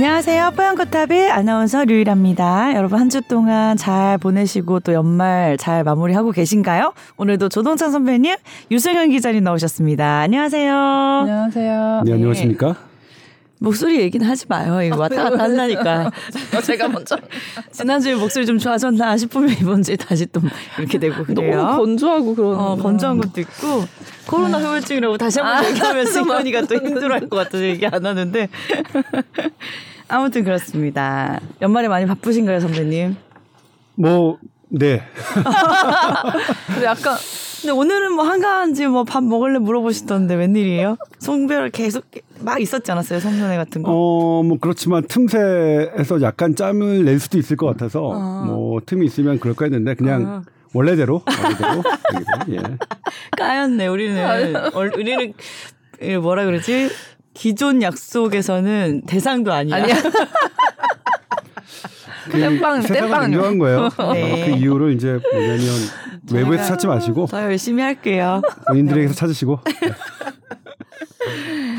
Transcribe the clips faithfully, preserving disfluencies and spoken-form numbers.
안녕하세요. 협포양고탑의 아나운서 류일합니다. 여러분 한 주 동안 잘 보내시고 또 연말 잘 마무리하고 계신가요? 오늘도 조동찬 선배님, 유승현 기자님 나오셨습니다. 안녕하세요. 안녕하세요. 네, 안녕하십니까? 목소리 얘기는 하지 마요. 이거 왔다 갔다 한다니까. 제가 먼저. 지난주에 목소리 좀 좋아졌나 싶으면 이번주에 다시 또 이렇게 되고 그래요. 너무 건조하고 그러는 어, 건조한 것도 있고 코로나 후유증이라고 다시 한번 아, 얘기하면 승현이가 또 힘들어할 것 같아서 얘기 안 하는데 아무튼 그렇습니다. 연말에 많이 바쁘신가요, 선배님? 뭐, 네. 근데 약간 근데 오늘은 뭐 한가한지 뭐 밥 먹을래 물어보시던데 웬일이에요? 송별회 계속 막 있었지 않았어요? 송년회 같은 거? 어, 뭐 그렇지만 틈새에서 약간 짬을 낼 수도 있을 것 같아서 아. 뭐 틈이 있으면 그럴까 했는데 그냥 아. 원래대로 원래대로 예. 까였네 우리는 우리는 뭐라 그러지? 기존 약속에서는 대상도 아니야. 아니야. 땜빵, 세상은 분명한 거예요. 네. 그 이유를 이제 뭐냐면 외부에서 찾지 마시고 더 열심히 할게요. 본인들에게서 찾으시고.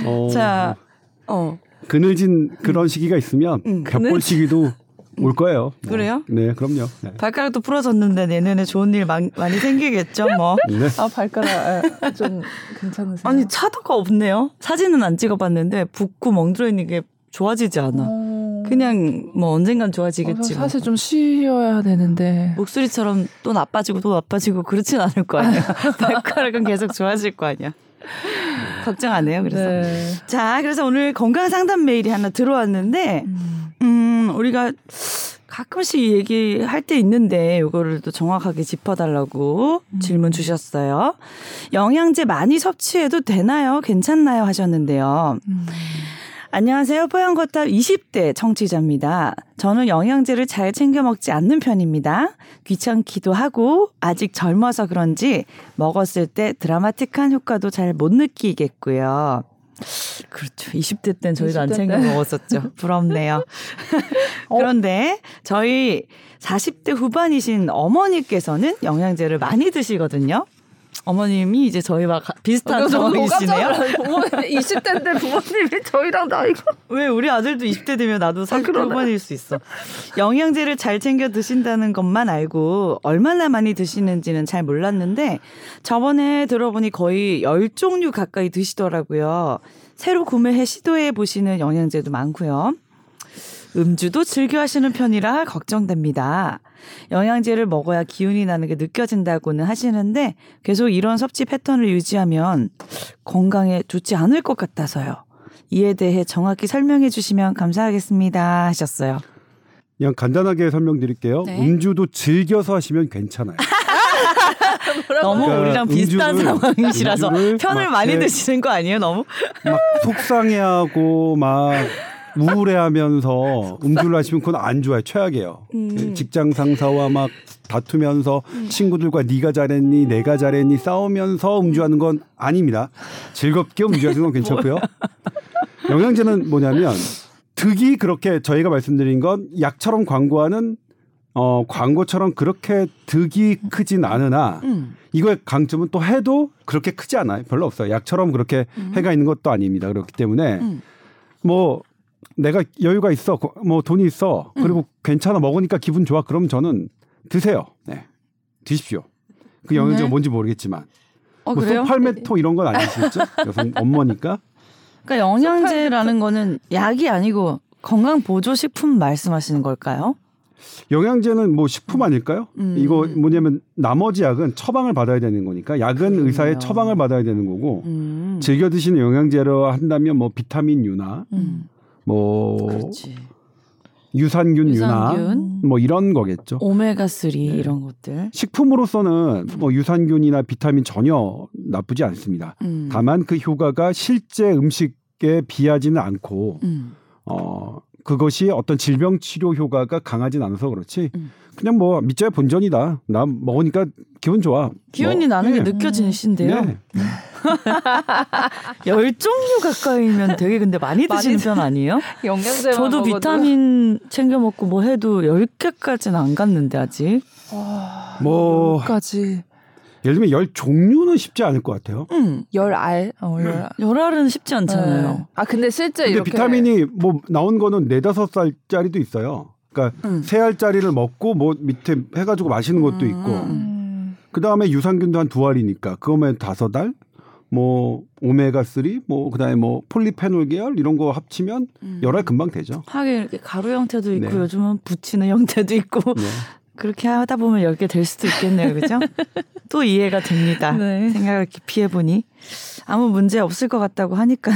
어, 자, 어. 그늘진 그런 시기가 있으면 응. 갯볼 시기도 올 거예요. 뭐. 그래요? 네, 그럼요. 네. 발가락도 부러졌는데 내년에 좋은 일 많이, 많이 생기겠죠, 뭐. 네. 아, 발가락 좀 괜찮으세요? 아니 차도가 없네요. 사진은 안 찍어봤는데 붓고 멍들어 있는 게 좋아지지 않아. 어. 그냥 뭐 언젠간 좋아지겠지. 어, 사실 뭐. 좀 쉬어야 되는데 목소리처럼 또 나빠지고 또 나빠지고 그렇진 않을 거 아니야. 발가락은 계속 좋아질 거 아니야. 걱정 안 해요. 그래서 네. 자, 그래서 오늘 건강 상담 메일이 하나 들어왔는데 음, 음 우리가 가끔씩 얘기할 때 있는데 이거를 또 정확하게 짚어달라고 음. 질문 주셨어요. 영양제 많이 섭취해도 되나요? 괜찮나요? 하셨는데요. 음. 안녕하세요. 포양고탑 이십 대 청취자입니다. 저는 영양제를 잘 챙겨 먹지 않는 편입니다. 귀찮기도 하고 아직 젊어서 그런지 먹었을 때 드라마틱한 효과도 잘 못 느끼겠고요. 그렇죠. 이십 대 때는 저희도 이십 대 안 챙겨 먹었었죠. 부럽네요. 그런데 저희 사십 대 후반이신 어머니께서는 영양제를 많이 드시거든요. 어머님이 이제 저희와 가, 비슷한 상황이시네요. 이십 대인데 부모님이 저희랑 나이가. 왜 우리 아들도 이십 대 되면 나도 사십 대 아, 후반일 수 있어. 영양제를 잘 챙겨 드신다는 것만 알고 얼마나 많이 드시는지는 잘 몰랐는데 저번에 들어보니 거의 열 종류 가까이 드시더라고요. 새로 구매해 시도해 보시는 영양제도 많고요. 음주도 즐겨 하시는 편이라 걱정됩니다. 영양제를 먹어야 기운이 나는 게 느껴진다고는 하시는데 계속 이런 섭취 패턴을 유지하면 건강에 좋지 않을 것 같아서요. 이에 대해 정확히 설명해 주시면 감사하겠습니다 하셨어요. 그냥 간단하게 설명드릴게요. 네. 음주도 즐겨서 하시면 괜찮아요. 너무 그러니까 우리랑 비슷한 음주를, 상황이시라서 편을 많이 드시는 거 아니에요? 너무? 막 속상해하고 막 우울해하면서 음주를 하시면 그건 안 좋아요. 최악이에요. 음. 직장 상사와 막 다투면서 음. 친구들과 네가 잘했니 내가 잘했니 싸우면서 음주하는 건 아닙니다. 즐겁게 음주하는 건 괜찮고요. 영양제는 뭐냐면 득이 그렇게 저희가 말씀드린 건 약처럼 광고하는 어, 광고처럼 그렇게 득이 크진 않으나 음. 이거의 강점은 또 해도 그렇게 크지 않아요. 별로 없어요. 약처럼 그렇게 음. 해가 있는 것도 아닙니다. 그렇기 때문에 음. 뭐 내가 여유가 있어, 뭐 돈이 있어, 그리고 음. 괜찮아 먹으니까 기분 좋아. 그럼 저는 드세요. 네, 드십시오. 그 영양제가 네. 뭔지 모르겠지만, 어, 뭐 팔메토 이런 건 아니시겠죠? 여성 엄마니까. 그러니까 영양제라는 거는 약이 아니고 건강 보조 식품 말씀하시는 걸까요? 영양제는 뭐 식품 아닐까요? 음. 이거 뭐냐면 나머지 약은 처방을 받아야 되는 거니까 약은 그렇네요. 의사의 처방을 받아야 되는 거고 음. 즐겨 드시는 영양제로 한다면 뭐 비타민 U나. 음. 뭐 그렇지. 유산균, 유산균, 유나 뭐 이런 거겠죠. 오메가삼 네. 이런 것들. 식품으로서는 뭐 유산균이나 비타민 전혀 나쁘지 않습니다. 음. 다만 그 효과가 실제 음식에 비하지는 않고 음. 어, 그것이 어떤 질병 치료 효과가 강하진 않아서 그렇지 음. 그냥 뭐 밑자의 본전이다. 나 먹으니까 기분 좋아. 기운이 뭐, 나는 네. 게 느껴지신데요. 네. 열 종류 가까이면 되게 근데 많이 드시는 많이 편 아니에요? 영양제만 저도 먹어도. 비타민 챙겨 먹고 뭐 해도 열 개까지는 안 갔는데 아직. 와, 뭐. 열까지. 예를 들면 열 종류는 쉽지 않을 것 같아요. 응. 열알? 어, 열. 열알은 쉽지 않잖아요. 네. 아 근데 실제 근데 이렇게 비타민이 뭐 나온 거는 네다섯 살짜리도 있어요. 그러니까 음. 세 알짜리를 먹고 뭐 밑에 해가지고 마시는 것도 있고 음. 그 다음에 유산균도 한 두 알이니까 그거면 다섯 알, 뭐 오메가 쓰리, 뭐 그다음에 뭐 폴리페놀 계열 이런 거 합치면 음. 열 알 금방 되죠. 하긴 이렇게 가루 형태도 있고 네. 요즘은 붙이는 형태도 있고 네. 그렇게 하다 보면 열 개 될 수도 있겠네요, 그죠? 또 이해가 됩니다. 네. 생각을 깊이 해보니 아무 문제 없을 것 같다고 하니까요.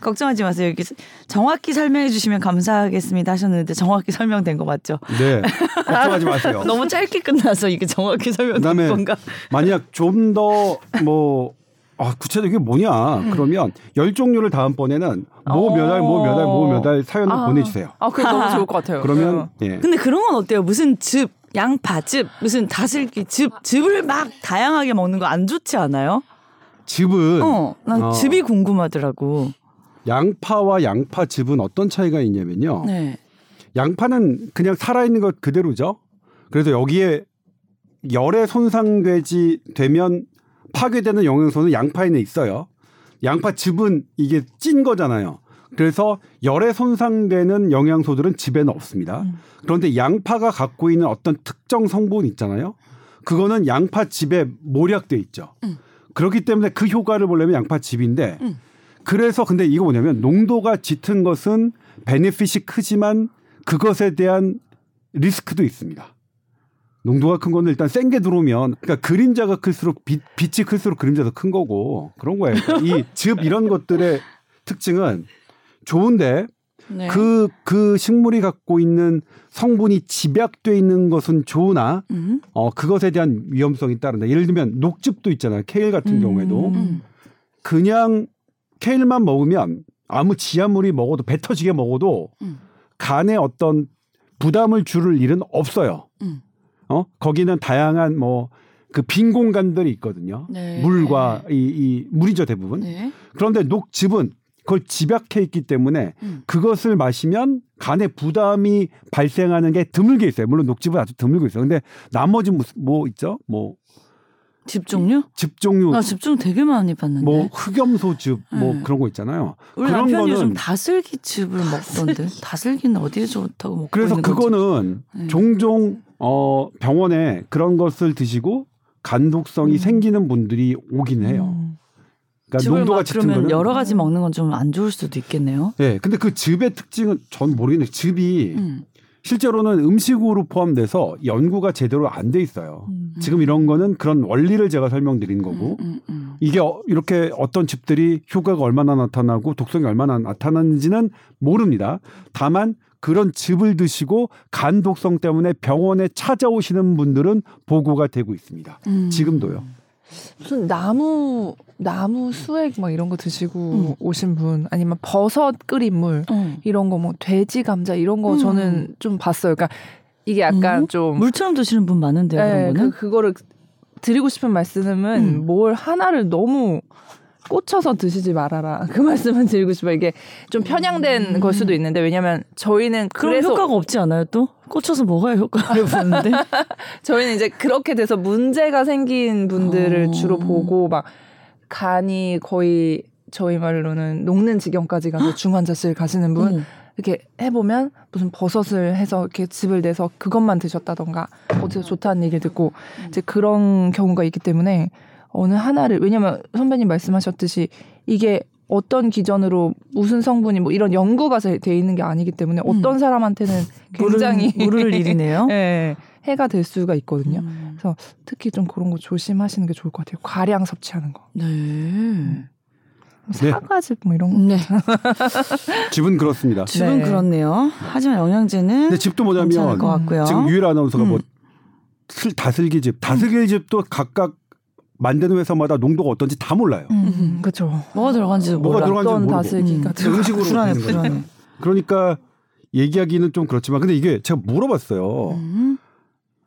걱정하지 마세요. 여기 정확히 설명해 주시면 감사하겠습니다 하셨는데 정확히 설명된 거 맞죠? 네. 걱정하지 마세요. 너무 짧게 끝나서 이게 정확히 설명된 건가? 만약 좀 더 뭐 아, 구체적인 게 뭐냐? 음. 그러면 열 종류를 다음번에는 뭐 몇 알, 뭐 몇 알, 뭐 몇 알 사연을 아. 보내주세요. 아, 그거 너무 좋을 것 같아요. 그러면 네. 예. 근데 그런 건 어때요? 무슨 즙, 양파 즙, 무슨 다슬기 즙, 즙을 막 다양하게 먹는 거 안 좋지 않아요? 즙은 어, 난 어. 즙이 궁금하더라고. 양파와 양파 즙은 어떤 차이가 있냐면요. 네. 양파는 그냥 살아있는 것 그대로죠. 그래서 여기에 열에 손상되지 되면 파괴되는 영양소는 양파에는 있어요. 양파 즙은 이게 찐 거잖아요. 그래서 열에 손상되는 영양소들은 즙에는 없습니다. 그런데 양파가 갖고 있는 어떤 특정 성분 있잖아요. 그거는 양파 즙에 모략돼 있죠. 음. 그렇기 때문에 그 효과를 보려면 양파 즙인데 음. 그래서 근데 이거 뭐냐면 농도가 짙은 것은 베네핏이 크지만 그것에 대한 리스크도 있습니다. 농도가 큰 건 일단 센 게 들어오면 그러니까 그림자가 클수록 빛, 빛이 클수록 그림자도 큰 거고 그런 거예요. 이 즙 이런 것들의 특징은 좋은데 네. 그, 그 식물이 갖고 있는 성분이 집약돼 있는 것은 좋으나 음. 어, 그것에 대한 위험성이 따른다. 예를 들면 녹즙도 있잖아요. 케일 같은 음. 경우에도 그냥 케일만 먹으면 아무 지하물이 먹어도 배 터지게 먹어도 음. 간에 어떤 부담을 줄 일은 없어요. 음. 어? 거기는 다양한 뭐 그 빈 공간들이 있거든요. 네. 물과 이, 이 물이죠 대부분. 네. 그런데 녹즙은 그걸 집약해 있기 때문에 음. 그것을 마시면 간에 부담이 발생하는 게 드물게 있어요. 물론 녹즙은 아주 드물고 있어요. 근데 나머지 뭐, 뭐 있죠? 뭐 즙 종류? 즙 종류. 아, 즙 종류 되게 많이 봤는데. 뭐 흑염소즙 네. 뭐 그런 거 있잖아요. 우리 그런 남편이 요즘 다슬기즙을 먹던데. 다슬기는 어디에 좋다고 먹고 그래서 있는 그거는 네. 종종 어, 병원에 그런 것을 드시고 간독성이 음. 생기는 분들이 오긴 해요. 음. 그러니까 농도가 짙은 거는 여러 가지 먹는 건 좀 안 좋을 수도 있겠네요. 네, 근데 그 즙의 특징은 전 모르겠는데 즙이 음. 실제로는 음식으로 포함돼서 연구가 제대로 안 돼 있어요. 음. 지금 이런 거는 그런 원리를 제가 설명드린 거고 음, 음, 음. 이게 어, 이렇게 어떤 즙들이 효과가 얼마나 나타나고 독성이 얼마나 나타나는지는 모릅니다. 다만 그런 즙을 드시고 간 독성 때문에 병원에 찾아오시는 분들은 보고가 되고 있습니다. 음. 지금도요. 무슨 나무 나무 수액 막 이런 거 드시고 음. 오신 분 아니면 버섯 끓인 물 음. 이런 거 뭐 돼지 감자 이런 거 음. 저는 좀 봤어요. 그러니까 이게 약간 음? 좀 물처럼 드시는 분 많은데요. 네, 그런 거는 그, 그거를 드리고 싶은 말씀은 음. 뭘 하나를 너무 꽂혀서 드시지 말아라. 그 말씀은 드리고 싶어요. 이게 좀 편향된 음. 걸 수도 있는데 왜냐하면 저희는 그런 그래서 효과가 없지 않아요 또? 꽂혀서 먹어야 효과를 보는데 저희는 이제 그렇게 돼서 문제가 생긴 분들을 어. 주로 보고 막 간이 거의 저희 말로는 녹는 지경까지 가서 중환자실 가시는 분 음. 이렇게 해보면 무슨 버섯을 해서 이렇게 즙을 내서 그것만 드셨다던가 어째서 좋다는 얘기를 듣고 음. 이제 그런 경우가 있기 때문에 어느 하나를 왜냐면 선배님 말씀하셨듯이 이게 어떤 기전으로 무슨 성분이 뭐 이런 연구가 돼 있는 게 아니기 때문에 어떤 음. 사람한테는 굉장히 모를, 모를 일이네요. 네, 해가 될 수가 있거든요. 음. 그래서 특히 좀 그런 거 조심하시는 게 좋을 것 같아요. 과량 섭취하는 거. 네. 음. 사과즙 뭐 이런 거. 네. 즙은 그렇습니다. 즙은 네. 그렇네요. 하지만 영양제는 근데 즙도 뭐냐면 것 같고요. 지금 유일 아나운서가 음. 뭐 다슬기즙, 다슬기즙도 음. 각각 만드는 회사마다 농도가 어떤지 다 몰라요. 음, 그렇죠. 뭐가 들어간지 뭐가 들어간지 모르고 음, 음식으로 불안해, 불안해. 그러니까 얘기하기는 좀 그렇지만 근데 이게 제가 물어봤어요. 음.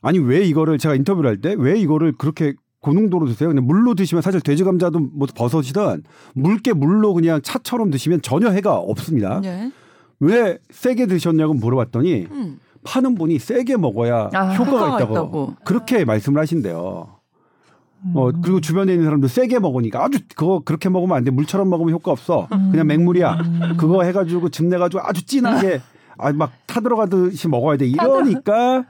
아니 왜 이거를 제가 인터뷰를 할 때 왜 이거를 그렇게 고농도로 드세요? 근데 물로 드시면 사실 돼지 감자도 뭐 버섯이든 묽게 물로 그냥 차처럼 드시면 전혀 해가 없습니다. 네. 왜 세게 드셨냐고 물어봤더니 음. 파는 분이 세게 먹어야 아, 효과가, 효과가 있다고, 있다고. 그렇게 아. 말씀을 하신대요. 음. 어, 그리고 주변에 있는 사람도 세게 먹으니까 아주 그거 그렇게 먹으면 안 돼. 물처럼 먹으면 효과 없어. 음. 그냥 맹물이야. 음. 그거 해가지고 즙내가지고 아주 진하게 아, 막 타들어가듯이 먹어야 돼. 이러니까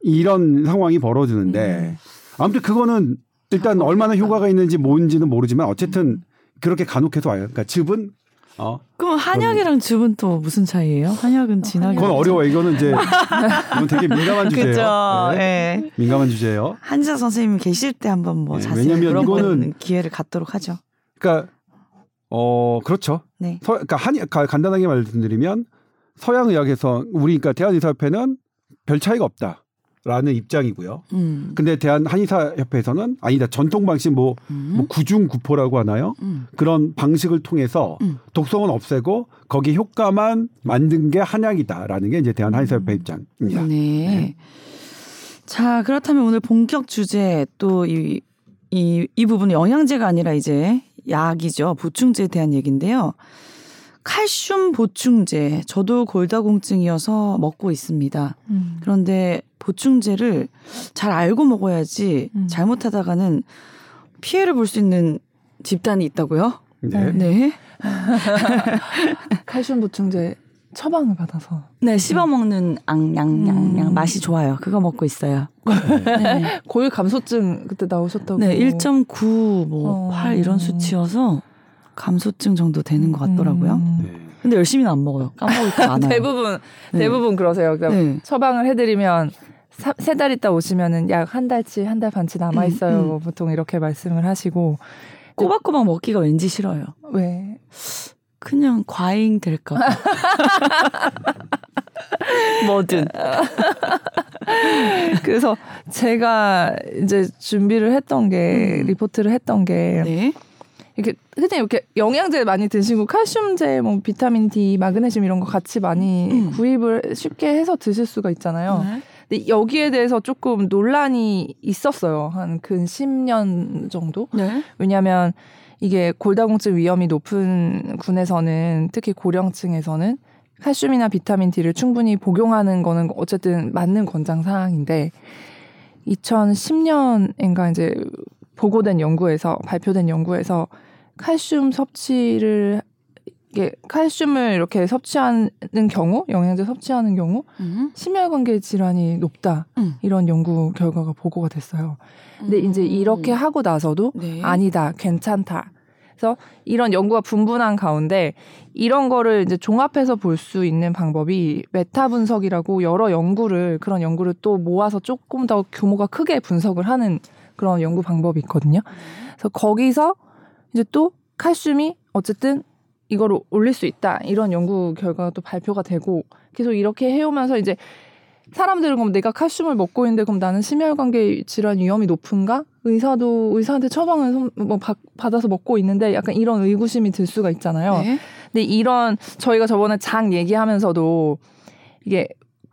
이런 상황이 벌어지는데 음. 아무튼 그거는 일단 아, 얼마나 그렇구나. 효과가 있는지 뭔지는 모르지만 어쨌든 그렇게 간혹해서 와요. 그러니까 즙은 어? 그럼 한약이랑 즙은 또 무슨 차이예요? 한약은 진하게. 그건 어려워요. 이거는 이제 이건 되게 민감한 주제예요. 그렇죠. 네. 네. 민감한 주제예요. 한의사 선생님이 계실 때 한번 뭐 네. 자세히 물어보는 기회를 갖도록 하죠. 그러니까 어 그렇죠. 네. 서, 그러니까 한 간단하게 말씀드리면 서양 의학에서 우리 그러니까 대한의사협회는 별 차이가 없다. 라는 입장이고요. 음. 근데 대한 한의사 협회에서는 아니다 전통 방식 뭐, 음. 뭐 구중구포라고 하나요? 음. 그런 방식을 통해서 음. 독성은 없애고 거기 효과만 만든 게 한약이다라는 게 이제 대한 한의사 협회 음. 입장입니다. 네. 네. 자 그렇다면 오늘 본격 주제 또 이 이 이 부분은 영양제가 아니라 이제 약이죠 보충제에 대한 얘기인데요. 칼슘 보충제 저도 골다공증이어서 먹고 있습니다. 음. 그런데 보충제를 잘 알고 먹어야지 음. 잘못하다가는 피해를 볼 수 있는 집단이 있다고요? 네. 네. 칼슘 보충제 처방을 받아서 네 씹어 먹는 앙냥냥냥 음. 맛이 좋아요. 그거 먹고 있어요. 네. 고혈 감소증 그때 나오셨다고. 네, 일 점 구 뭐 팔 어. 이런 수치여서. 감소증 정도 되는 것 같더라고요. 음. 근데 열심히는 안 먹어요. 까먹을까 않아요. 대부분 네. 대부분 그러세요. 네. 처방을 해드리면 세 달 있다 오시면은 약 한 달치 한 달 반치 남아 있어요. 음, 음. 보통 이렇게 말씀을 하시고 꼬박꼬박 먹기가 왠지 싫어요. 왜? 그냥 과잉 될까 봐. 뭐든. 그래서 제가 이제 준비를 했던 게 음. 리포트를 했던 게. 네. 이렇게 그냥 이렇게 영양제 많이 드시고 칼슘제, 뭐 비타민 D, 마그네슘 이런 거 같이 많이 음. 구입을 쉽게 해서 드실 수가 있잖아요. 네. 근데 여기에 대해서 조금 논란이 있었어요. 한 근 십 년 정도. 네. 왜냐하면 이게 골다공증 위험이 높은 군에서는 특히 고령층에서는 칼슘이나 비타민 D를 충분히 복용하는 거는 어쨌든 맞는 권장 사항인데 이천십 년인가 이제. 보고된 연구에서 발표된 연구에서 칼슘 섭취를 이게 칼슘을 이렇게 섭취하는 경우 영양제 섭취하는 경우 음. 심혈관계 질환이 높다 음. 이런 연구 결과가 보고가 됐어요. 근데 음. 이제 이렇게 하고 나서도 네. 아니다 괜찮다. 그래서 이런 연구가 분분한 가운데 이런 거를 이제 종합해서 볼 수 있는 방법이 메타 분석이라고 여러 연구를 그런 연구를 또 모아서 조금 더 규모가 크게 분석을 하는. 그런 연구 방법이 있거든요. 그래서 거기서 이제 또 칼슘이 어쨌든 이걸 올릴 수 있다. 이런 연구 결과가 또 발표가 되고 계속 이렇게 해오면서 이제 사람들은 그럼 내가 칼슘을 먹고 있는데 그럼 나는 심혈관계 질환 위험이 높은가? 의사도 의사한테 처방을 뭐 받아서 먹고 있는데 약간 이런 의구심이 들 수가 있잖아요. 네. 근데 이런 저희가 저번에 장 얘기하면서도 이게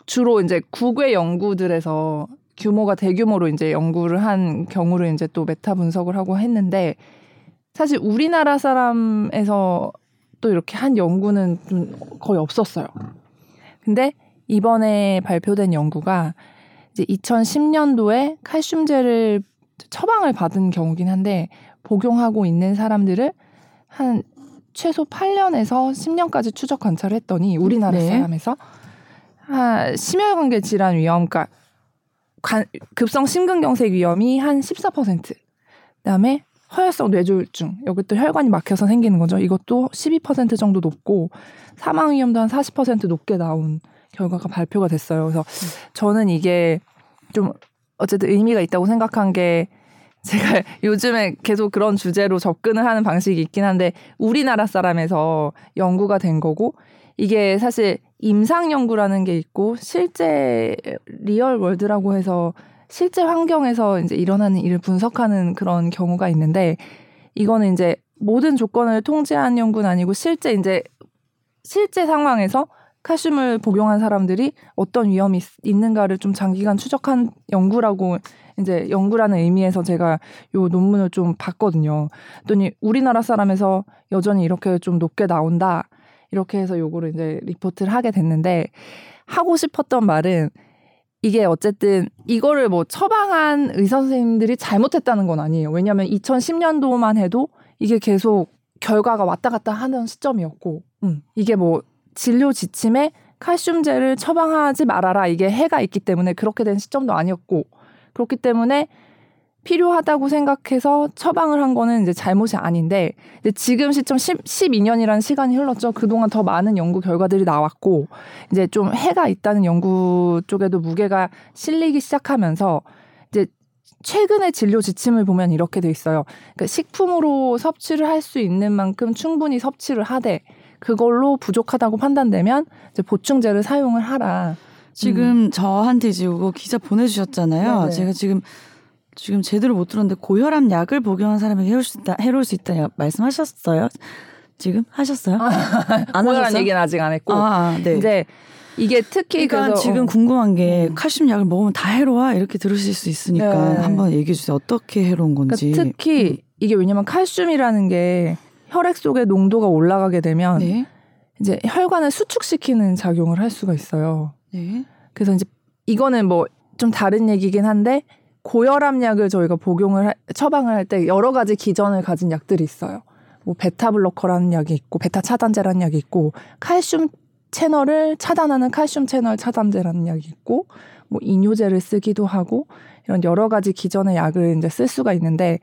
주로 이제 국외 연구들에서 규모가 대규모로 이제 연구를 한 경우를 이제 또 메타 분석을 하고 했는데 사실 우리나라 사람에서 또 이렇게 한 연구는 좀 거의 없었어요. 근데 이번에 발표된 연구가 이제 이천십 년도에 칼슘제를 처방을 받은 경우긴 한데 복용하고 있는 사람들을 한 최소 팔 년에서 십 년까지 추적 관찰을 했더니 우리나라 네. 사람에서 아, 심혈관계 질환 위험과 관, 급성 심근경색 위험이 한 십사 퍼센트 그다음에 허혈성 뇌졸중 여기 또 혈관이 막혀서 생기는 거죠. 이것도 십이 퍼센트 정도 높고 사망 위험도 한 사십 퍼센트 높게 나온 결과가 발표가 됐어요. 그래서 저는 이게 좀 어쨌든 의미가 있다고 생각한 게 제가 요즘에 계속 그런 주제로 접근을 하는 방식이 있긴 한데 우리나라 사람에서 연구가 된 거고 이게 사실 임상 연구라는 게 있고 실제 리얼 월드라고 해서 실제 환경에서 이제 일어나는 일을 분석하는 그런 경우가 있는데 이거는 이제 모든 조건을 통제한 연구는 아니고 실제 이제 실제 상황에서 칼슘을 복용한 사람들이 어떤 위험이 있, 있는가를 좀 장기간 추적한 연구라고 이제 연구라는 의미에서 제가 요 논문을 좀 봤거든요. 그랬더니 우리나라 사람에서 여전히 이렇게 좀 높게 나온다. 이렇게 해서 요거를 이제 리포트를 하게 됐는데 하고 싶었던 말은 이게 어쨌든 이거를 뭐 처방한 의사 선생님들이 잘못했다는 건 아니에요. 왜냐하면 이천십 년도만 해도 이게 계속 결과가 왔다 갔다 하는 시점이었고, 음. 이게 뭐 진료 지침에 칼슘제를 처방하지 말아라 이게 해가 있기 때문에 그렇게 된 시점도 아니었고, 그렇기 때문에 필요하다고 생각해서 처방을 한 거는 이제 잘못이 아닌데, 이제 지금 시점 십이 년이라는 시간이 흘렀죠. 그동안 더 많은 연구 결과들이 나왔고, 이제 좀 해가 있다는 연구 쪽에도 무게가 실리기 시작하면서, 이제 최근의 진료 지침을 보면 이렇게 돼 있어요. 그러니까 식품으로 섭취를 할 수 있는 만큼 충분히 섭취를 하되, 그걸로 부족하다고 판단되면 이제 보충제를 사용을 하라. 지금 음. 저한테 이제 이거 기사 보내주셨잖아요. 네네. 제가 지금 지금 제대로 못 들었는데, 고혈압 약을 복용한 사람에게 해로울 수 있다, 해로울 수 있다 말씀하셨어요? 지금 하셨어요? 아, 안 고혈압 얘기는 아직 안 했고. 아, 아, 네. 이제 이게 특히 그러니까 그래서, 지금 어. 궁금한 게 음. 칼슘 약을 먹으면 다 해로워 이렇게 들으실 수 있으니까 네. 한번 얘기해 주세요. 어떻게 해로운 건지. 그러니까 특히 음. 이게 왜냐면 칼슘이라는 게 혈액 속의 농도가 올라가게 되면 네. 이제 혈관을 수축시키는 작용을 할 수가 있어요. 네. 그래서 이제 이거는 뭐 좀 다른 얘기긴 한데, 고혈압약을 저희가 복용을 하, 처방을 할 때 여러 가지 기전을 가진 약들이 있어요. 뭐 베타 블로커라는 약이 있고, 베타 차단제라는 약이 있고, 칼슘 채널을 차단하는 칼슘 채널 차단제라는 약이 있고, 뭐 이뇨제를 쓰기도 하고, 이런 여러 가지 기전의 약을 이제 쓸 수가 있는데,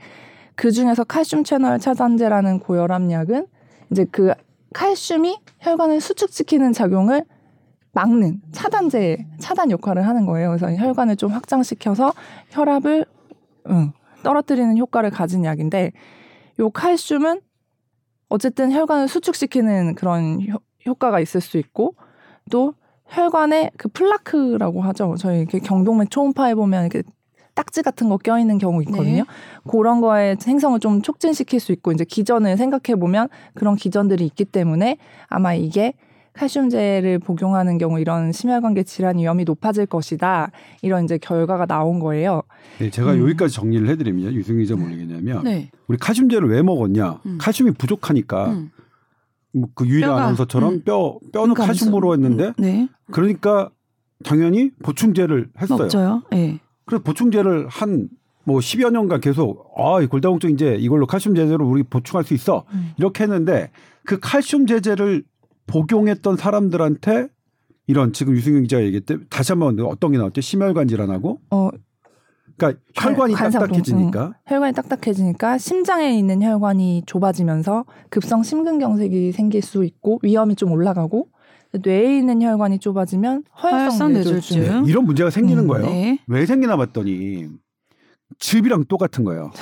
그 중에서 칼슘 채널 차단제라는 고혈압약은 이제 그 칼슘이 혈관을 수축시키는 작용을 막는 차단제, 차단 역할을 하는 거예요. 그래서 혈관을 좀 확장시켜서 혈압을 응, 떨어뜨리는 효과를 가진 약인데, 요 칼슘은 어쨌든 혈관을 수축시키는 그런 효, 효과가 있을 수 있고, 또 혈관에 그 플라크라고 하죠. 저희 이렇게 경동맥 초음파에 보면 이렇게 딱지 같은 거 껴있는 경우 있거든요. 네. 그런 거에 생성을 좀 촉진시킬 수 있고, 이제 기전을 생각해보면 그런 기전들이 있기 때문에 아마 이게 칼슘제를 복용하는 경우 이런 심혈관계 질환 위험이 높아질 것이다. 이런 이제 결과가 나온 거예요. 네, 제가 음. 여기까지 정리를 해드립니다. 유승희 기자 모르겠냐면 네. 우리 칼슘제를 왜 먹었냐? 음. 칼슘이 부족하니까 음. 뭐 그 유일한 아나운서처럼 음. 뼈 뼈는 그러니까 칼슘으로 했는데 음. 네. 그러니까 당연히 보충제를 했어요. 없어요. 네. 그래서 보충제를 한 뭐 십여 년간 계속 아, 이 골다공증 이제 이걸로 칼슘 제제로 우리 보충할 수 있어 음. 이렇게 했는데, 그 칼슘 제제를 복용했던 사람들한테 이런 지금 유승윤 기자가 얘기했대. 다시 한번 어떤 게 나왔죠? 심혈관 질환하고. 어, 그러니까 혈관이 관, 딱딱해지니까. 혈관이 딱딱해지니까 심장에 있는 혈관이 좁아지면서 급성 심근경색이 생길 수 있고 위험이 좀 올라가고, 뇌에 있는 혈관이 좁아지면 허혈성 뇌졸중. 네, 이런 문제가 생기는 음, 거예요. 네. 왜 생기나 봤더니 즙이랑 똑같은 거예요.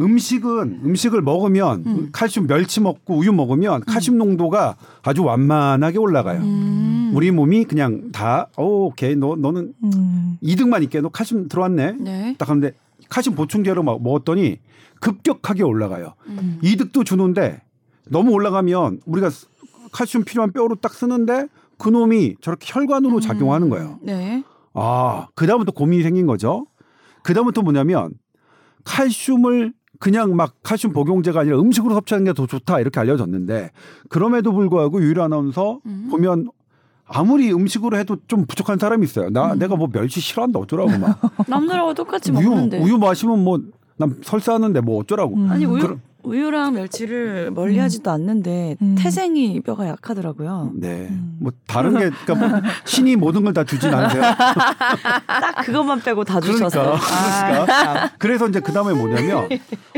음식은 음식을 먹으면 음. 칼슘 멸치 먹고 우유 먹으면 칼슘 농도가 아주 완만하게 올라가요. 음. 우리 몸이 그냥 다 오, 오케이 너 너는 음. 이득만 있게 너 칼슘 들어왔네. 네. 딱 하는데 칼슘 보충제로 막 먹었더니 급격하게 올라가요. 음. 이득도 주는데 너무 올라가면 우리가 칼슘 필요한 뼈로 딱 쓰는데 그놈이 저렇게 혈관으로 작용하는 거예요. 음. 네. 아, 그다음부터 고민이 생긴 거죠. 그다음부터 뭐냐면 칼슘을 그냥 막 칼슘 복용제가 아니라 음식으로 섭취하는 게 더 좋다 이렇게 알려졌는데, 그럼에도 불구하고 유일 아나운서 음. 보면 아무리 음식으로 해도 좀 부족한 사람이 있어요. 나 음. 내가 뭐 멸치 싫어한다 어쩌라고 막 남들하고 똑같이 우유, 먹는데 우유 마시면 뭐 난 설사하는데 뭐 어쩌라고. 음. 아니 우유 그러, 우유랑 멸치를 멀리하지도 음. 않는데 음. 태생이 뼈가 약하더라고요. 네, 음. 뭐 다른 게 그러니까 뭐 신이 모든 걸 다 주진 않으세요. 딱 그것만 빼고 다 그러니까, 주셔서. 그러니까. 아. 그래서 이제 그 다음에 뭐냐면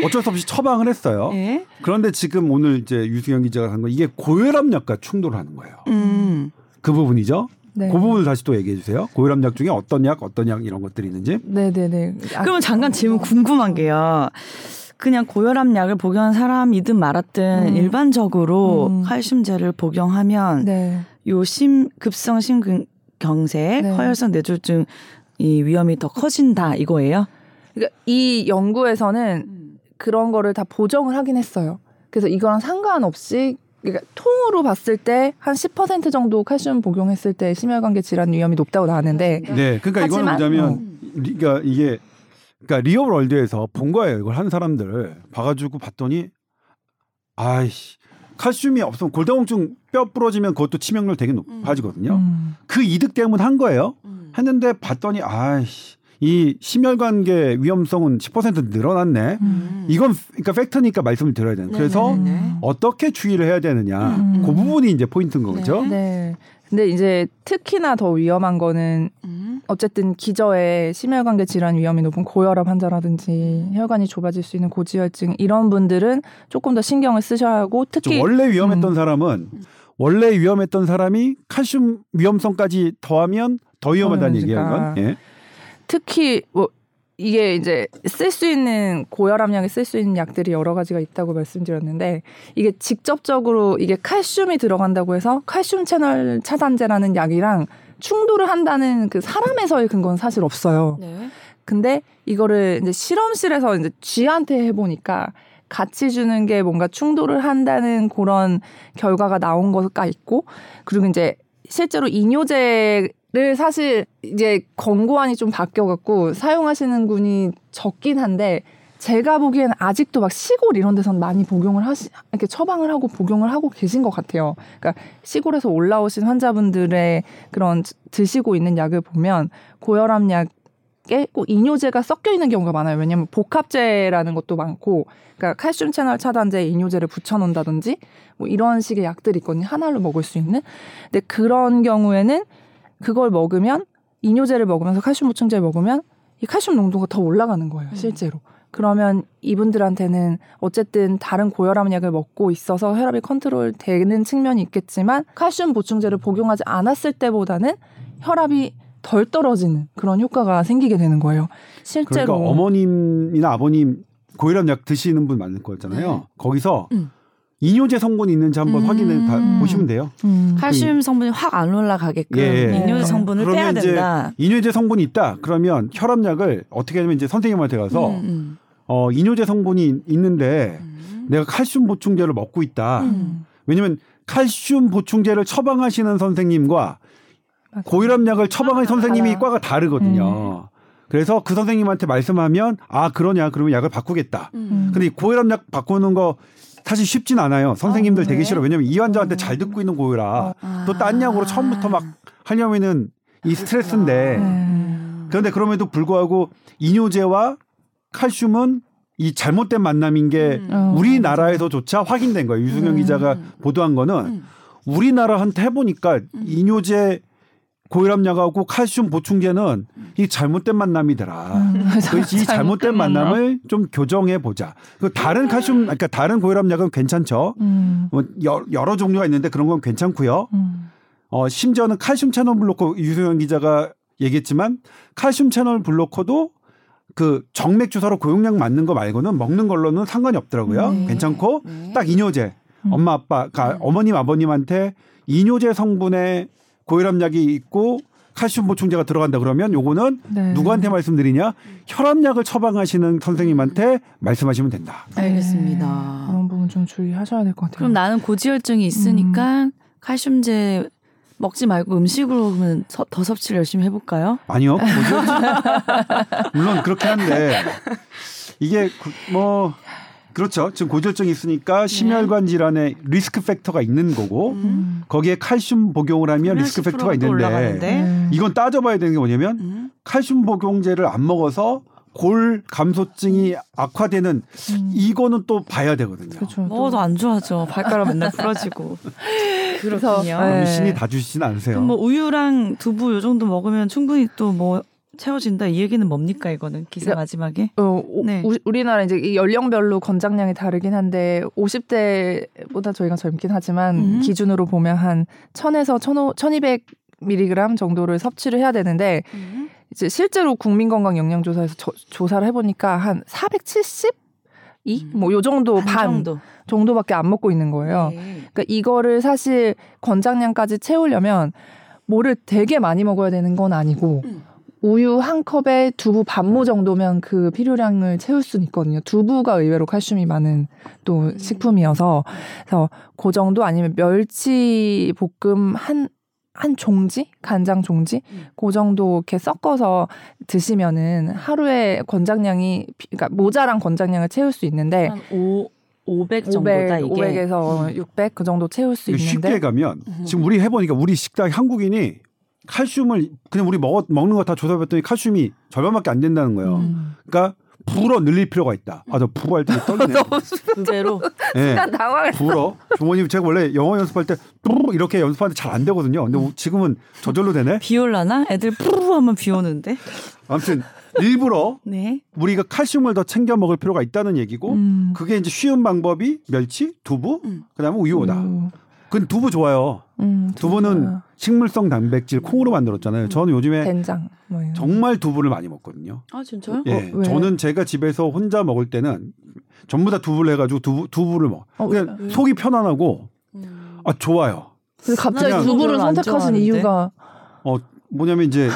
어쩔 수 없이 처방을 했어요. 에? 그런데 지금 오늘 이제 유승현 기자가 한 건 이게 고혈압약과 충돌하는 거예요. 음. 그 부분이죠. 네. 그 부분을 다시 또 얘기해 주세요. 고혈압약 중에 어떤 약, 어떤 약 이런 것들이 있는지. 네, 네, 네. 그러면 잠깐 질문 궁금한 게요. 그냥 고혈압약을 복용한 사람이든 말았든 음. 일반적으로 음. 칼슘제를 복용하면 네. 요 심, 급성 심근경색, 네. 허혈성 뇌졸중 이 위험이 더 커진다 이거예요? 그러니까 이 연구에서는 그런 거를 다 보정을 하긴 했어요. 그래서 이거랑 상관없이 그러니까 통으로 봤을 때 한 십 퍼센트 정도 칼슘 복용했을 때 심혈관계 질환 위험이 높다고 나왔는데 네, 그러니까 이거는 뭐냐면 어. 그러니까 이게 그러니까 리얼월드에서 본 거예요. 이걸 한 사람들 봐가지고 봤더니 아이씨 칼슘이 없으면 골다공증 뼈 부러지면 그것도 치명률 되게 높아지거든요. 음. 그 이득 때문에 한 거예요. 음. 했는데 봤더니 아이씨. 이 심혈관계 위험성은 십 퍼센트 늘어났네. 음. 이건 그러니까 팩트니까 말씀을 드려야 되는. 그래서 네네네. 어떻게 주의를 해야 되느냐. 음. 그 부분이 이제 포인트인 거죠. 네. 네. 근데 이제 특히나 더 위험한 거는 음. 어쨌든 기저에 심혈관계 질환 위험이 높은 고혈압 환자라든지 혈관이 좁아질 수 있는 고지혈증 이런 분들은 조금 더 신경을 쓰셔야 하고 특히 원래 위험했던 음. 사람은 원래 위험했던 사람이 칼슘 위험성까지 더하면 더 위험하다는 얘기하는 건. 예. 특히 뭐 이게 이제 쓸 수 있는 고혈압약에 쓸 수 있는 약들이 여러 가지가 있다고 말씀드렸는데 이게 직접적으로 이게 칼슘이 들어간다고 해서 칼슘 채널 차단제라는 약이랑 충돌을 한다는 그 사람에서의 근거는 사실 없어요. 네. 근데 이거를 이제 실험실에서 이제 쥐한테 해보니까 같이 주는 게 뭔가 충돌을 한다는 그런 결과가 나온 것가 있고 그리고 이제 실제로 이뇨제 를 사실 이제 권고안이 좀 바뀌어갖고 사용하시는 분이 적긴 한데 제가 보기엔 아직도 막 시골 이런 데선 많이 복용을 하시 이렇게 처방을 하고 복용을 하고 계신 것 같아요. 그러니까 시골에서 올라오신 환자분들의 그런 드시고 있는 약을 보면 고혈압 약에 꼭 이뇨제가 섞여 있는 경우가 많아요. 왜냐하면 복합제라는 것도 많고, 그러니까 칼슘 채널 차단제에 이뇨제를 붙여놓는다든지 뭐 이런 식의 약들이 있거든요. 하나로 먹을 수 있는. 근데 그런 경우에는 그걸 먹으면 이뇨제를 먹으면서 칼슘 보충제를 먹으면 이 칼슘 농도가 더 올라가는 거예요. 실제로. 음. 그러면 이분들한테는 어쨌든 다른 고혈압 약을 먹고 있어서 혈압이 컨트롤 되는 측면이 있겠지만 칼슘 보충제를 복용하지 않았을 때보다는 혈압이 덜 떨어지는 그런 효과가 생기게 되는 거예요. 실제로. 그러니까 어머님이나 아버님 고혈압 약 드시는 분 많을 거잖아요. 음. 거기서 음. 이뇨제 성분이 있는지 한번 음~ 확인해 다 보시면 돼요. 음. 칼슘 성분이 확 안 올라가게끔 예, 예. 이뇨제 성분을 빼야 된다. 이뇨제 성분이 있다. 그러면 혈압약을 어떻게 하면 이제 선생님한테 가서 음, 음. 어, 이뇨제 성분이 있는데 음. 내가 칼슘 보충제를 먹고 있다. 음. 왜냐면 칼슘 보충제를 처방하시는 선생님과 맞아. 고혈압약을 처방하는 선생님이 달라. 과가 다르거든요. 음. 그래서 그 선생님한테 말씀하면 아 그러냐 그러면 약을 바꾸겠다. 음. 근데 고혈압약 바꾸는 거 사실 쉽진 않아요. 선생님들 아, 되게 싫어. 왜냐면 이 환자한테 음. 잘 듣고 있는 고혈압 아, 또 딴 약으로 처음부터 막 하려면은 이 스트레스인데 음. 그런데 그럼에도 불구하고 이뇨제와 칼슘은 이 잘못된 만남인 게 음. 우리나라에서조차 확인된 거예요. 유승현 음. 기자가 보도한 거는 음. 우리나라한테 해보니까 음. 이뇨제 고혈압약하고 칼슘 보충제는 이 잘못된 만남이더라. 이 잘못된 만남을 좀 교정해 보자. 그 다른 칼슘, 그러니까 다른 고혈압약은 괜찮죠. 음. 여러, 여러 종류가 있는데 그런 건 괜찮고요. 음. 어, 심지어는 칼슘 채널 블로커 유승현 기자가 얘기했지만 칼슘 채널 블로커도 그 정맥 주사로 고용량 맞는 거 말고는 먹는 걸로는 상관이 없더라고요. 네. 괜찮고 네. 딱 이뇨제 음. 엄마 아빠, 그러니까 어머님 아버님한테 이뇨제 성분의 고혈압약이 있고 칼슘 보충제가 들어간다 그러면 요거는 네. 누구한테 말씀드리냐? 혈압약을 처방하시는 선생님한테 말씀하시면 된다. 알겠습니다. 네. 그런 부분 좀 주의하셔야 될 것 같아요. 그럼 나는 고지혈증이 있으니까 음. 칼슘제 먹지 말고 음식으로 그러면 서, 더 섭취를 열심히 해볼까요? 아니요. 고지혈증. 물론 그렇게 한데 이게 뭐... 그렇죠. 지금 고지혈증이 있으니까 심혈관 질환의 리스크 팩터가 있는 거고 음. 거기에 칼슘 복용을 하면 리스크 팩터가 있는데 음. 이건 따져봐야 되는 게 뭐냐면 음. 칼슘 복용제를 안 먹어서 골 감소증이 악화되는 음. 이거는 또 봐야 되거든요. 먹어도 안 좋아져. 발가락 맨날 부러지고. 그렇군요. 네. 신이 다 주시진 않으세요. 뭐 우유랑 두부 요 정도 먹으면 충분히 또 뭐 채워진다 이 얘기는 뭡니까 이거는 기사 마지막에? 어, 오, 네. 우, 우리나라 이제 연령별로 권장량이 다르긴 한데 오십 대보다 저희가 젊긴 하지만 음. 기준으로 보면 한 천에서 천이백 밀리그램 정도를 섭취를 해야 되는데 음. 이제 실제로 국민건강영양조사에서 저, 조사를 해보니까 한 사백칠십이 음. 뭐 요 정도 반 정도. 정도밖에 안 먹고 있는 거예요. 네. 그러니까 이거를 사실 권장량까지 채우려면 뭐를 되게 많이 먹어야 되는 건 아니고. 음. 우유 한 컵에 두부 반모 정도면 그 필요량을 채울 수는 있거든요. 두부가 의외로 칼슘이 많은 또 식품이어서 그래서 그 정도 아니면 멸치 볶음 한, 한 종지? 간장 종지? 그 정도 이렇게 섞어서 드시면은 하루에 권장량이 그러니까 모자란 권장량을 채울 수 있는데 한 오백 정도다 이게. 오백에서 육백 그 정도 채울 수 있는데 쉽게 가면 지금 우리 해보니까 우리 식당 한국인이 칼슘을 그냥 우리 먹, 먹는 거 다 조사해봤더니 칼슘이 절반밖에 안 된다는 거예요. 음. 그러니까 불어 늘릴 필요가 있다. 아, 저 불어 할 때 떨리네. 너무 진짜로. 네. 순간 당황했어. 불어. 부모님 제가 원래 영어 연습할 때 뿌르르 이렇게 연습하는데 잘 안 되거든요. 근데 음. 지금은 저절로 되네. 비 올라나? 애들 뿌르르 하면 비 오는데. 아무튼 일부러 네. 우리가 칼슘을 더 챙겨 먹을 필요가 있다는 얘기고 음. 그게 이제 쉬운 방법이 멸치, 두부, 음. 그다음에 우유다. 음. 근 두부 좋아요. 음, 두부는 좋아요. 식물성 단백질 콩으로 만들었잖아요. 저는 요즘에 된장, 뭐예요. 정말 두부를 많이 먹거든요. 아 진짜요? 예, 어, 저는 제가 집에서 혼자 먹을 때는 전부 다 두부를 해가지고 두부 두부를 먹. 어, 그냥 왜? 속이 편안하고 음. 아 좋아요. 근데 갑자기 두부를 선택하신 이유가 어 뭐냐면 이제.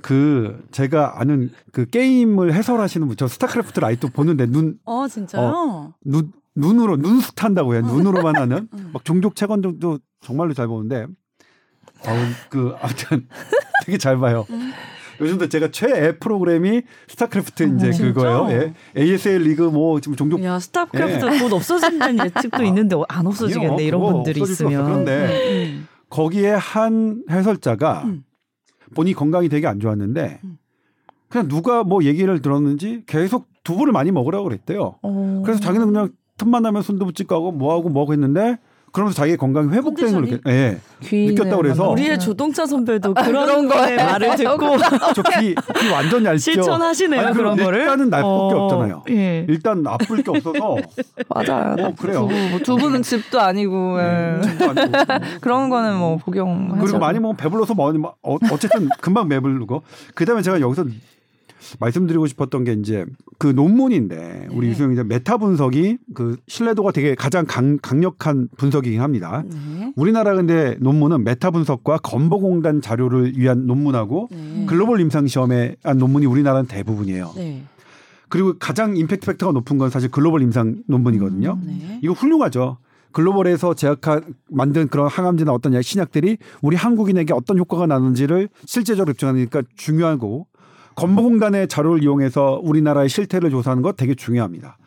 그 제가 아는 그 게임을 해설하시는 분, 저 스타크래프트 라이트 보는데 눈, 어 진짜요? 어, 눈 눈으로 눈스타한다고 해요. 눈으로만 하는 음. 막 종족 채권도 정말로 잘 보는데, 어, 그 아무튼 되게 잘 봐요. 음. 요즘도 제가 최애 프로그램이 스타크래프트 음, 이제 진짜? 그거예요. 예. 에이에스엘 리그 뭐 지금 종족. 야 스타크래프트 예. 곧 없어진다는 예측도 아, 있는데 안 없어지겠네 아니요, 이런 분들이 있으면. 그런데 음. 거기에 한 해설자가. 음. 본인 건강이 되게 안 좋았는데 그냥 누가 뭐 얘기를 들었는지 계속 두부를 많이 먹으라고 그랬대요. 오. 그래서 자기는 그냥 틈만 나면 손두부 찍고 뭐하고 뭐하고 했는데 그러면서 자기의 건강이 회복된 걸 느꼈, 예, 느꼈다고 그래서 우리의 조동찬 선배도 아, 그런 거에 말을 듣고 저 귀 귀 완전 얇죠. 실천하시네요. 아니, 그런 거를. 일단은 나쁠 어, 게 없잖아요. 예. 일단 나쁠 게 없어서 맞아요. 어, 그래요. 두부, 뭐 두부는 집도 아니고, 예. 집도 아니고. 그런 거는 뭐 복용 그리고 하죠. 많이 먹으면 배불러서 많이 뭐 어, 어쨌든 금방 배불르고 그다음에 제가 여기서 말씀드리고 싶었던 게 이제 그 논문인데 우리 네. 유승현 기자 메타 분석이 그 신뢰도가 되게 가장 강, 강력한 분석이긴 합니다. 네. 우리나라 근데 논문은 메타 분석과 건보공단 자료를 위한 논문하고 네. 글로벌 임상 시험에 한 논문이 우리나라는 대부분이에요. 네. 그리고 가장 임팩트 팩터가 높은 건 사실 글로벌 임상 논문이거든요. 음, 네. 이거 훌륭하죠. 글로벌에서 제약한 만든 그런 항암제나 어떤 신약들이 우리 한국인에게 어떤 효과가 나는지를 실제적으로 입증하니까 중요하고. 건보공단의 자료를 이용해서 우리나라의 실태를 조사하는 것 되게 중요합니다.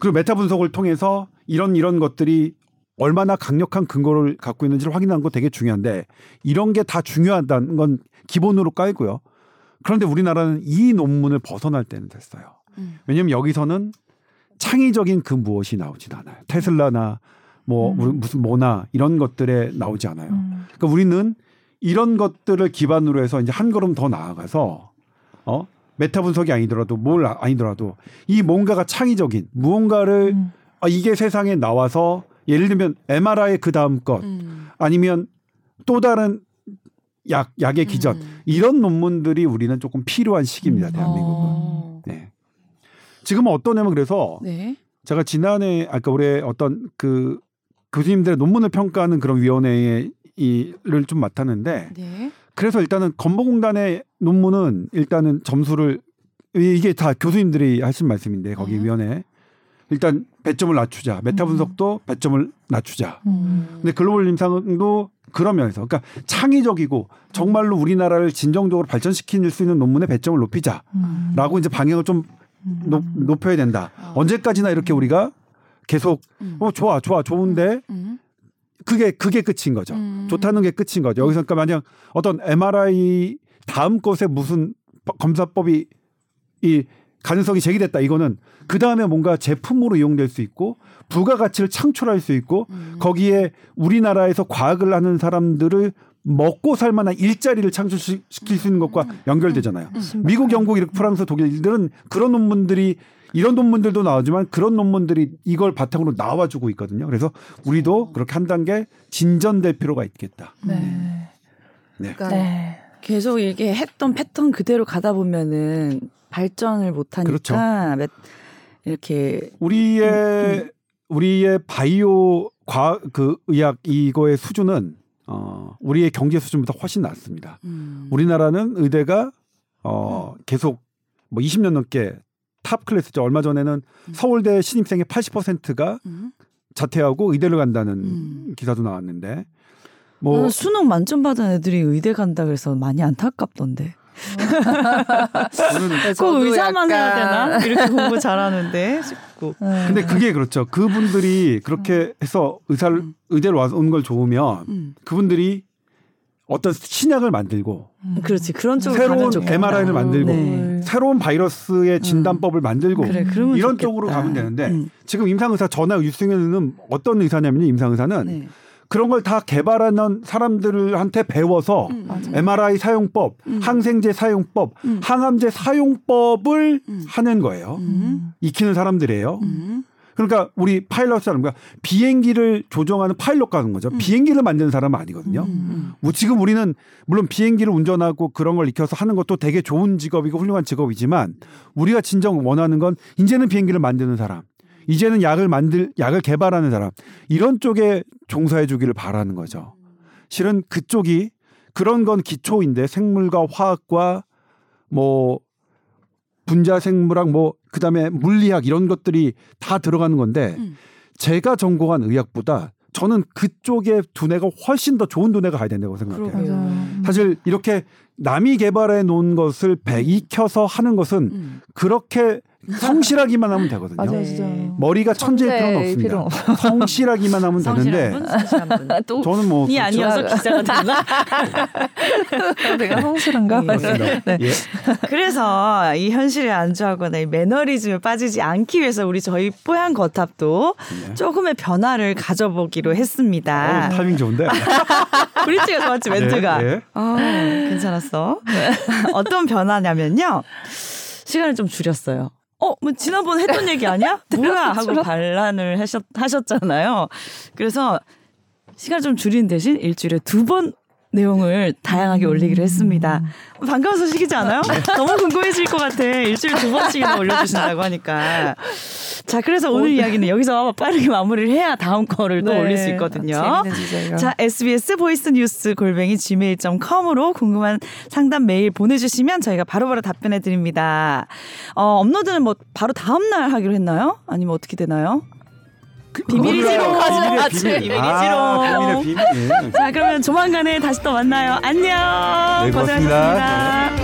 그리고 메타 분석을 통해서 이런 이런 것들이 얼마나 강력한 근거를 갖고 있는지를 확인하는 거 되게 중요한데 이런 게 다 중요하다는 건 기본으로 깔고요. 그런데 우리나라는 이 논문을 벗어날 때는 됐어요. 왜냐하면 여기서는 창의적인 그 무엇이 나오진 않아요. 테슬라나 뭐 음. 무슨 뭐나 이런 것들에 나오지 않아요. 그러니까 우리는 이런 것들을 기반으로 해서 이제 한 걸음 더 나아가서 어 메타 분석이 아니더라도 뭘 아니더라도 이 뭔가가 창의적인 무언가를 음. 아, 이게 세상에 나와서 예를 들면 엠알아이의 그 다음 것 음. 아니면 또 다른 약 약의 기전 음. 이런 논문들이 우리는 조금 필요한 시기입니다 대한민국은. 어. 네. 지금은 어떠냐면 그래서 네. 제가 지난해 아까 올해 어떤 그 교수님들의 논문을 평가하는 그런 위원회를 좀 맡았는데. 네. 그래서 일단은 건보공단의 논문은 일단은 점수를 이게 다 교수님들이 하신 말씀인데 거기 네. 위원회 일단 배점을 낮추자. 메타 분석도 음. 배점을 낮추자. 음. 근데 글로벌 임상도 그러면서 그러니까 창의적이고 정말로 우리나라를 진정적으로 발전시킬 수 있는 논문의 배점을 높이자라고 음. 이제 방향을 좀 높, 높여야 된다. 어. 언제까지나 이렇게 우리가 계속 음. 어 좋아 좋아 좋은데. 음. 그게 그게 끝인 거죠. 음. 좋다는 게 끝인 거죠. 여기서 그러니까 만약 어떤 엠알아이 다음 것에 무슨 검사법이 이 가능성이 제기됐다. 이거는 그 다음에 뭔가 제품으로 이용될 수 있고 부가가치를 창출할 수 있고 음. 거기에 우리나라에서 과학을 하는 사람들을 먹고 살 만한 일자리를 창출시킬 수 있는 것과 연결되잖아요. 음. 미국, 영국, 프랑스, 독일들은 그런 논문들이 이런 논문들도 나오지만 그런 논문들이 이걸 바탕으로 나와주고 있거든요. 그래서 우리도 그렇게 한 단계 진전될 필요가 있겠다. 네. 네. 그러니까 네. 계속 이렇게 했던 패턴 그대로 가다 보면은 발전을 못하니까 그렇죠. 이렇게 우리의 음. 우리의 바이오 과학 그 의학 이거의 수준은 어, 우리의 경제 수준보다 훨씬 낮습니다. 음. 우리나라는 의대가 어, 음. 계속 뭐 이십 년 넘게 탑 클래스죠. 얼마 전에는 음. 서울대 신입생의 팔십 퍼센트가 음. 자퇴하고 의대를 간다는 음. 기사도 나왔는데 뭐 수능 만점 받은 애들이 의대 간다 그래서 많이 안타깝던데. 꼭 의사만 해야 되나? 이렇게 공부 잘하는데 싶고. 근데 그게 그렇죠. 그분들이 그렇게 해서 의사를 음. 의대로 와서 온 걸 좋으면 음. 그분들이 어떤 신약을 만들고, 음. 그렇지 그런 쪽으로 새로운 가면 엠알아이를 만들고, 네. 새로운 바이러스의 진단법을 음. 만들고 그래, 이런 좋겠다. 쪽으로 가면 되는데 음. 지금 임상의사 저나 유승현은 어떤 의사냐면요, 임상의사는 네. 그런 걸 다 개발하는 사람들한테 배워서 음, 엠알아이 사용법, 음. 항생제 사용법, 음. 항암제 사용법을 음. 하는 거예요. 음. 익히는 사람들이에요. 음. 그러니까 우리 파일럿 사람, 그러니까 비행기를 조종하는 파일럿 하는 거죠. 음. 비행기를 만드는 사람은 아니거든요. 음. 뭐 지금 우리는 물론 비행기를 운전하고 그런 걸 익혀서 하는 것도 되게 좋은 직업이고 훌륭한 직업이지만 우리가 진정 원하는 건 이제는 비행기를 만드는 사람. 이제는 약을 만들, 약을 개발하는 사람, 이런 쪽에 종사해 주기를 바라는 거죠. 실은 그쪽이 그런 건 기초인데 생물과 화학과 뭐 분자 생물학 뭐 그다음에 물리학 이런 것들이 다 들어가는 건데 음. 제가 전공한 의학보다 저는 그쪽에 두뇌가 훨씬 더 좋은 두뇌가 가야 된다고 생각해요. 그러게요. 사실 이렇게 남이 개발해 놓은 것을 배익혀서 하는 것은 음. 그렇게 성실하기만 하면 되거든요. 맞아요, 진짜. 머리가 천재일 필요는 없습니다. 필요. 성실하기만 하면 되는데 분, 저는 뭐 이 아니어서 기자가 됐나? 내가 성실한가? 네. 네. 예. 그래서 이 현실에 안주하거나 이 매너리즘에 빠지지 않기 위해서 우리 저희 뽀얀 거탑도 예. 조금의 변화를 가져보기로 했습니다. 오, 타이밍 좋은데? 브릿지가 좋았지 멘트가. 예, 예. 아, 괜찮았어. 네. 어떤 변화냐면요. 시간을 좀 줄였어요. 어, 뭐 지난번 했던 얘기 아니야? 뭐야? 하고 반란을 하셨, 하셨잖아요. 그래서 시간을 좀 줄인 대신 일주일에 두 번 내용을 다양하게 올리기로 했습니다. 반가운 소식이지 않아요? 너무 궁금해질 것 같아. 일주일에 두 번씩이나 올려주신다고 하니까. 자, 그래서 오늘 이야기는 여기서 빠르게 마무리를 해야 다음 거를 또 네, 올릴 수 있거든요. 자, 에스비에스 보이스 뉴스 골뱅이 지메일 닷컴으로 궁금한 상담 메일 보내주시면 저희가 바로바로 답변해 드립니다. 어, 업로드는 뭐 바로 다음 날 하기로 했나요? 아니면 어떻게 되나요? 그 비밀이지롱 비밀이지롱 아, 비밀. 자, 그러면 조만간에 다시 또 만나요. 안녕. 네, 고생하셨습니다. 고맙습니다.